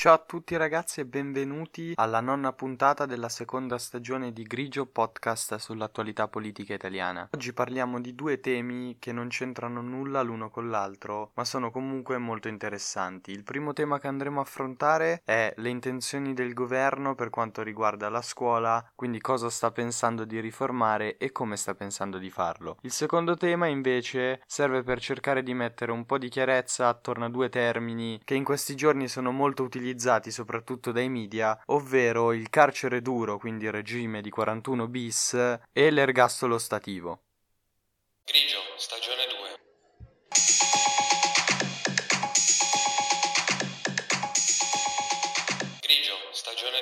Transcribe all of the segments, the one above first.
Ciao a tutti ragazzi e benvenuti alla nona puntata della seconda stagione di Grigio Podcast sull'attualità politica italiana. Oggi parliamo di due temi che non c'entrano nulla l'uno con l'altro, ma sono comunque molto interessanti. Il primo tema che andremo a affrontare è le intenzioni del governo per quanto riguarda la scuola, quindi cosa sta pensando di riformare e come sta pensando di farlo. Il secondo tema invece serve per cercare di mettere un po' di chiarezza attorno a due termini che in questi giorni sono molto utilizzati soprattutto dai media, ovvero il carcere duro, quindi il regime di 41 bis, e l'ergastolo ostativo. Grigio, stagione 2. Grigio, stagione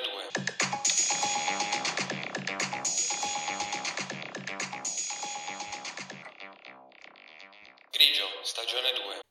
2. Grigio, stagione 2.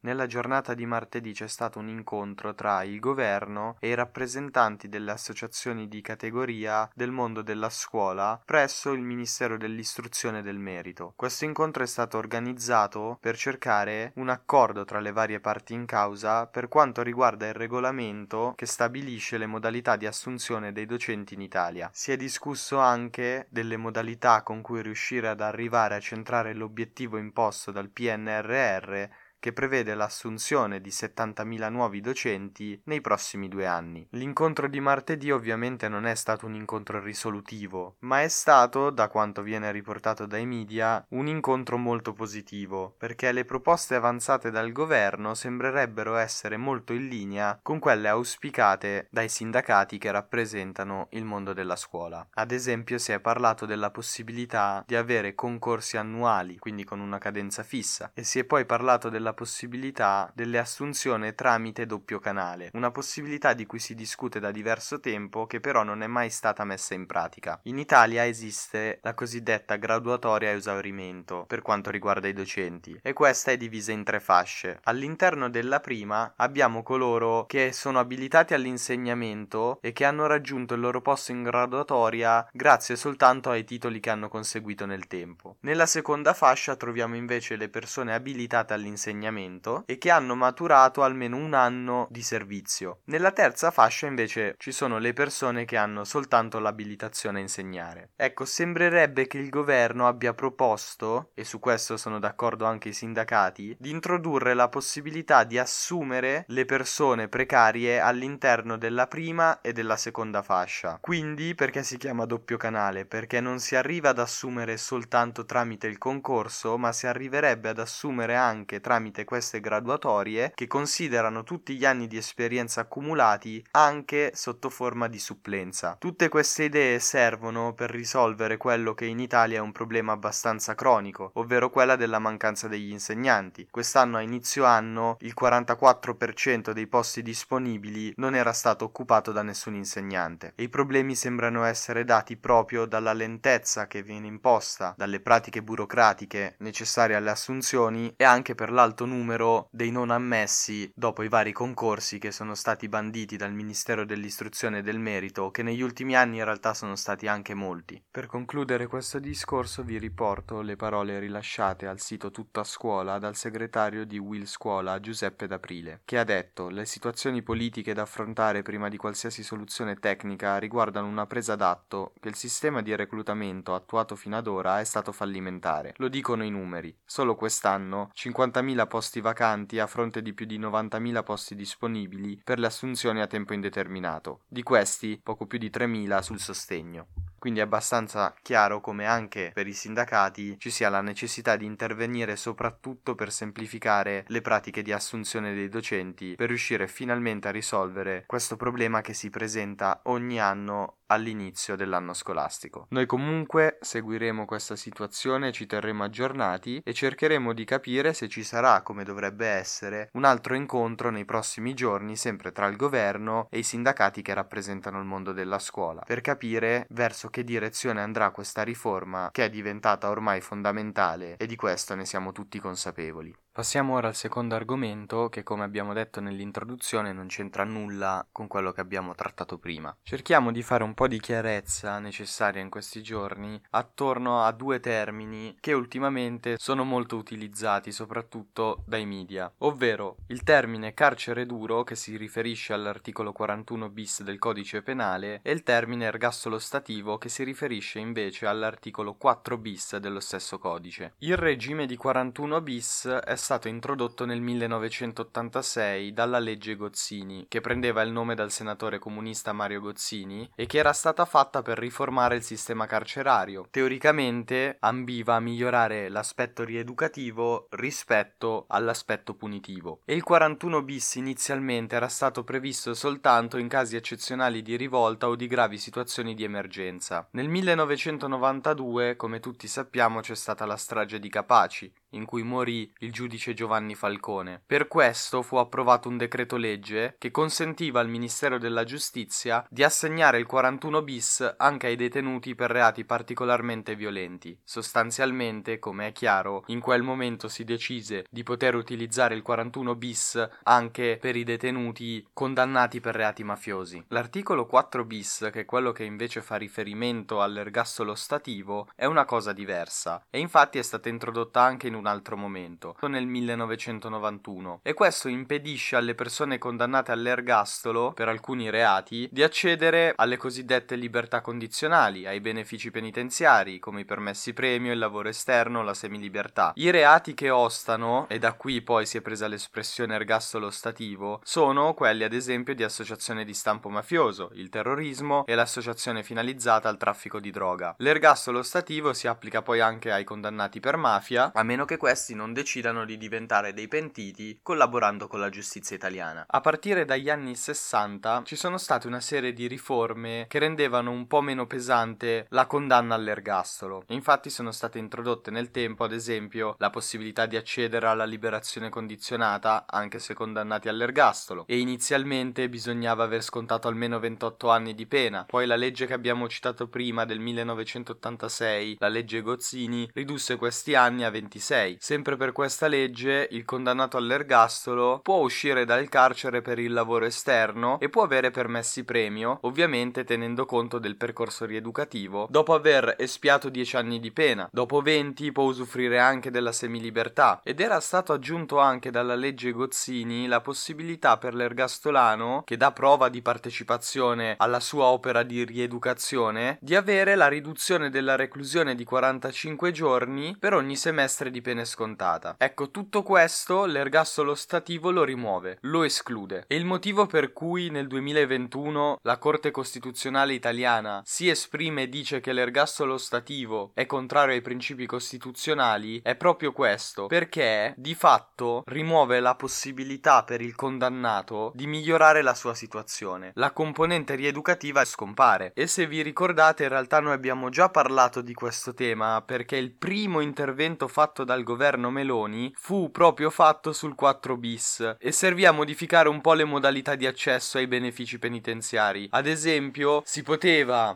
Nella giornata di martedì c'è stato un incontro tra il governo e i rappresentanti delle associazioni di categoria del mondo della scuola presso il Ministero dell'Istruzione e del Merito. Questo incontro è stato organizzato per cercare un accordo tra le varie parti in causa per quanto riguarda il regolamento che stabilisce le modalità di assunzione dei docenti in Italia. Si è discusso anche delle modalità con cui riuscire ad arrivare a centrare l'obiettivo imposto dal PNRR che prevede l'assunzione di 70.000 nuovi docenti nei prossimi 2 anni. L'incontro di martedì ovviamente non è stato un incontro risolutivo, ma è stato, da quanto viene riportato dai media, un incontro molto positivo, perché le proposte avanzate dal governo sembrerebbero essere molto in linea con quelle auspicate dai sindacati che rappresentano il mondo della scuola. Ad esempio si è parlato della possibilità di avere concorsi annuali, quindi con una cadenza fissa, e si è poi parlato della possibilità delle assunzioni tramite doppio canale, una possibilità di cui si discute da diverso tempo che però non è mai stata messa in pratica. In Italia esiste la cosiddetta graduatoria a esaurimento per quanto riguarda i docenti e questa è divisa in 3 fasce. All'interno della prima abbiamo coloro che sono abilitati all'insegnamento e che hanno raggiunto il loro posto in graduatoria grazie soltanto ai titoli che hanno conseguito nel tempo. Nella seconda fascia troviamo invece le persone abilitate all'insegnamento e che hanno maturato almeno 1 anno di servizio. Nella terza fascia invece ci sono le persone che hanno soltanto l'abilitazione a insegnare. Ecco, sembrerebbe che il governo abbia proposto, e su questo sono d'accordo anche i sindacati, di introdurre la possibilità di assumere le persone precarie all'interno della prima e della seconda fascia. Quindi, perché si chiama doppio canale? Perché non si arriva ad assumere soltanto tramite il concorso, ma si arriverebbe ad assumere anche tramite queste graduatorie che considerano tutti gli anni di esperienza accumulati anche sotto forma di supplenza. Tutte queste idee servono per risolvere quello che in Italia è un problema abbastanza cronico, ovvero quella della mancanza degli insegnanti. Quest'anno a inizio anno il 44% dei posti disponibili non era stato occupato da nessun insegnante e i problemi sembrano essere dati proprio dalla lentezza che viene imposta dalle pratiche burocratiche necessarie alle assunzioni e anche per l'alto numero dei non ammessi dopo i vari concorsi che sono stati banditi dal Ministero dell'Istruzione e del Merito, che negli ultimi anni in realtà sono stati anche molti. Per concludere questo discorso vi riporto le parole rilasciate al sito Tutta Scuola dal segretario di UIL Scuola Giuseppe D'Aprile, che ha detto: le situazioni politiche da affrontare prima di qualsiasi soluzione tecnica riguardano una presa d'atto che il sistema di reclutamento attuato fino ad ora è stato fallimentare. Lo dicono i numeri. Solo quest'anno 50.000 posti vacanti a fronte di più di 90.000 posti disponibili per le assunzioni a tempo indeterminato. Di questi, poco più di 3.000 sul sostegno. Quindi è abbastanza chiaro come anche per i sindacati ci sia la necessità di intervenire soprattutto per semplificare le pratiche di assunzione dei docenti per riuscire finalmente a risolvere questo problema che si presenta ogni anno all'inizio dell'anno scolastico. Noi comunque seguiremo questa situazione, ci terremo aggiornati e cercheremo di capire se ci sarà, come dovrebbe essere, un altro incontro nei prossimi giorni sempre tra il governo e i sindacati che rappresentano il mondo della scuola per capire verso che direzione andrà questa riforma che è diventata ormai fondamentale e di questo ne siamo tutti consapevoli. Passiamo ora al secondo argomento che, come abbiamo detto nell'introduzione, non c'entra nulla con quello che abbiamo trattato prima. Cerchiamo di fare un po' di chiarezza necessaria in questi giorni attorno a due termini che ultimamente sono molto utilizzati soprattutto dai media, ovvero il termine carcere duro, che si riferisce all'articolo 41 bis del Codice penale, e il termine ergastolo ostativo, che si riferisce invece all'articolo 4 bis dello stesso codice. Il regime di 41 bis è stato introdotto nel 1986 dalla legge Gozzini, che prendeva il nome dal senatore comunista Mario Gozzini e che era stata fatta per riformare il sistema carcerario. Teoricamente ambiva a migliorare l'aspetto rieducativo rispetto all'aspetto punitivo. E il 41 bis inizialmente era stato previsto soltanto in casi eccezionali di rivolta o di gravi situazioni di emergenza. Nel 1992, come tutti sappiamo, c'è stata la strage di Capaci, in cui morì il giudice Giovanni Falcone. Per questo fu approvato un decreto legge che consentiva al Ministero della Giustizia di assegnare il 41 bis anche ai detenuti per reati particolarmente violenti. Sostanzialmente, come è chiaro, in quel momento si decise di poter utilizzare il 41 bis anche per i detenuti condannati per reati mafiosi. L'articolo 4 bis, che è quello che invece fa riferimento all'ergastolo ostativo, è una cosa diversa e infatti è stata introdotta anche in un altro momento, nel 1991, e questo impedisce alle persone condannate all'ergastolo per alcuni reati di accedere alle cosiddette libertà condizionali, ai benefici penitenziari come i permessi premio, il lavoro esterno, la semilibertà. I reati che ostano, e da qui poi si è presa l'espressione ergastolo ostativo, sono quelli ad esempio di associazione di stampo mafioso, il terrorismo e l'associazione finalizzata al traffico di droga. L'ergastolo ostativo si applica poi anche ai condannati per mafia, a meno che questi non decidano di diventare dei pentiti collaborando con la giustizia italiana. A partire dagli anni 60 ci sono state una serie di riforme che rendevano un po' meno pesante la condanna all'ergastolo. Infatti sono state introdotte nel tempo, ad esempio, la possibilità di accedere alla liberazione condizionata anche se condannati all'ergastolo, e inizialmente bisognava aver scontato almeno 28 anni di pena. Poi la legge che abbiamo citato prima del 1986, la legge Gozzini, ridusse questi anni a 26. Sempre per questa legge, il condannato all'ergastolo può uscire dal carcere per il lavoro esterno e può avere permessi premio, ovviamente tenendo conto del percorso rieducativo, dopo aver espiato 10 anni di pena. Dopo 20 può usufruire anche della semilibertà, ed era stato aggiunto anche dalla legge Gozzini la possibilità per l'ergastolano, che dà prova di partecipazione alla sua opera di rieducazione, di avere la riduzione della reclusione di 45 giorni per ogni semestre di pena scontata. Ecco, tutto questo l'ergastolo ostativo lo rimuove, lo esclude. E il motivo per cui nel 2021 la Corte Costituzionale italiana si esprime e dice che l'ergastolo ostativo è contrario ai principi costituzionali è proprio questo, perché di fatto rimuove la possibilità per il condannato di migliorare la sua situazione. La componente rieducativa scompare. E se vi ricordate, in realtà noi abbiamo già parlato di questo tema, perché il primo intervento fatto dal governo Meloni fu proprio fatto sul 4 bis e servì a modificare un po' le modalità di accesso ai benefici penitenziari. Ad esempio, si poteva,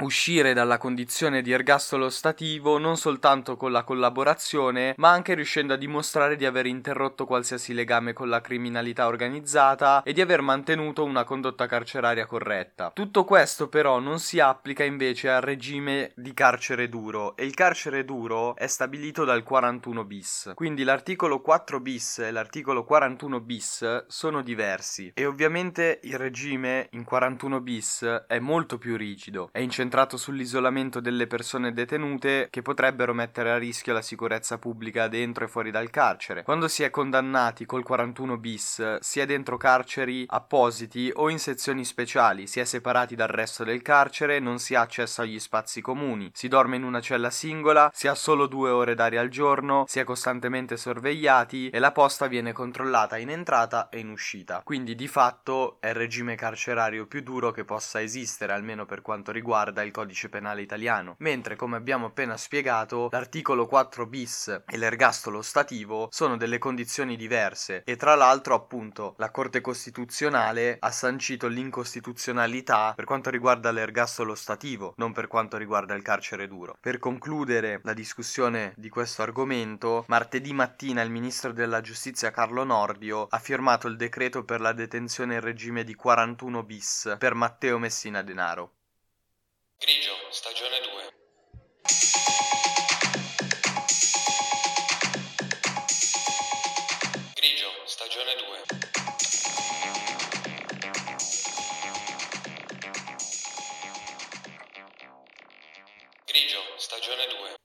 uscire dalla condizione di ergastolo ostativo non soltanto con la collaborazione, ma anche riuscendo a dimostrare di aver interrotto qualsiasi legame con la criminalità organizzata e di aver mantenuto una condotta carceraria corretta. Tutto questo però non si applica invece al regime di carcere duro, e il carcere duro è stabilito dal 41 bis. Quindi l'articolo 4 bis e l'articolo 41 bis sono diversi, e ovviamente il regime in 41 bis è molto più rigido, è incentrato sull'isolamento delle persone detenute che potrebbero mettere a rischio la sicurezza pubblica dentro e fuori dal carcere. Quando si è condannati col 41 bis si è dentro carceri appositi o in sezioni speciali, si è separati dal resto del carcere, non si ha accesso agli spazi comuni, si dorme in una cella singola, si ha solo 2 ore d'aria al giorno, si è costantemente sorvegliati e la posta viene controllata in entrata e in uscita. Quindi di fatto è il regime carcerario più duro che possa esistere, almeno per quanto riguarda il codice penale italiano. Mentre, come abbiamo appena spiegato, l'articolo 4 bis e l'ergastolo ostativo sono delle condizioni diverse, e tra l'altro appunto la Corte Costituzionale ha sancito l'incostituzionalità per quanto riguarda l'ergastolo ostativo, non per quanto riguarda il carcere duro. Per concludere la discussione di questo argomento, argomento, martedì mattina il ministro della giustizia Carlo Nordio ha firmato il decreto per la detenzione in regime di 41 bis per Matteo Messina Denaro. Grigio, stagione 2. Grigio, stagione 2. Grigio, stagione 2.